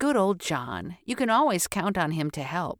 Good old John. You can always count on him to help.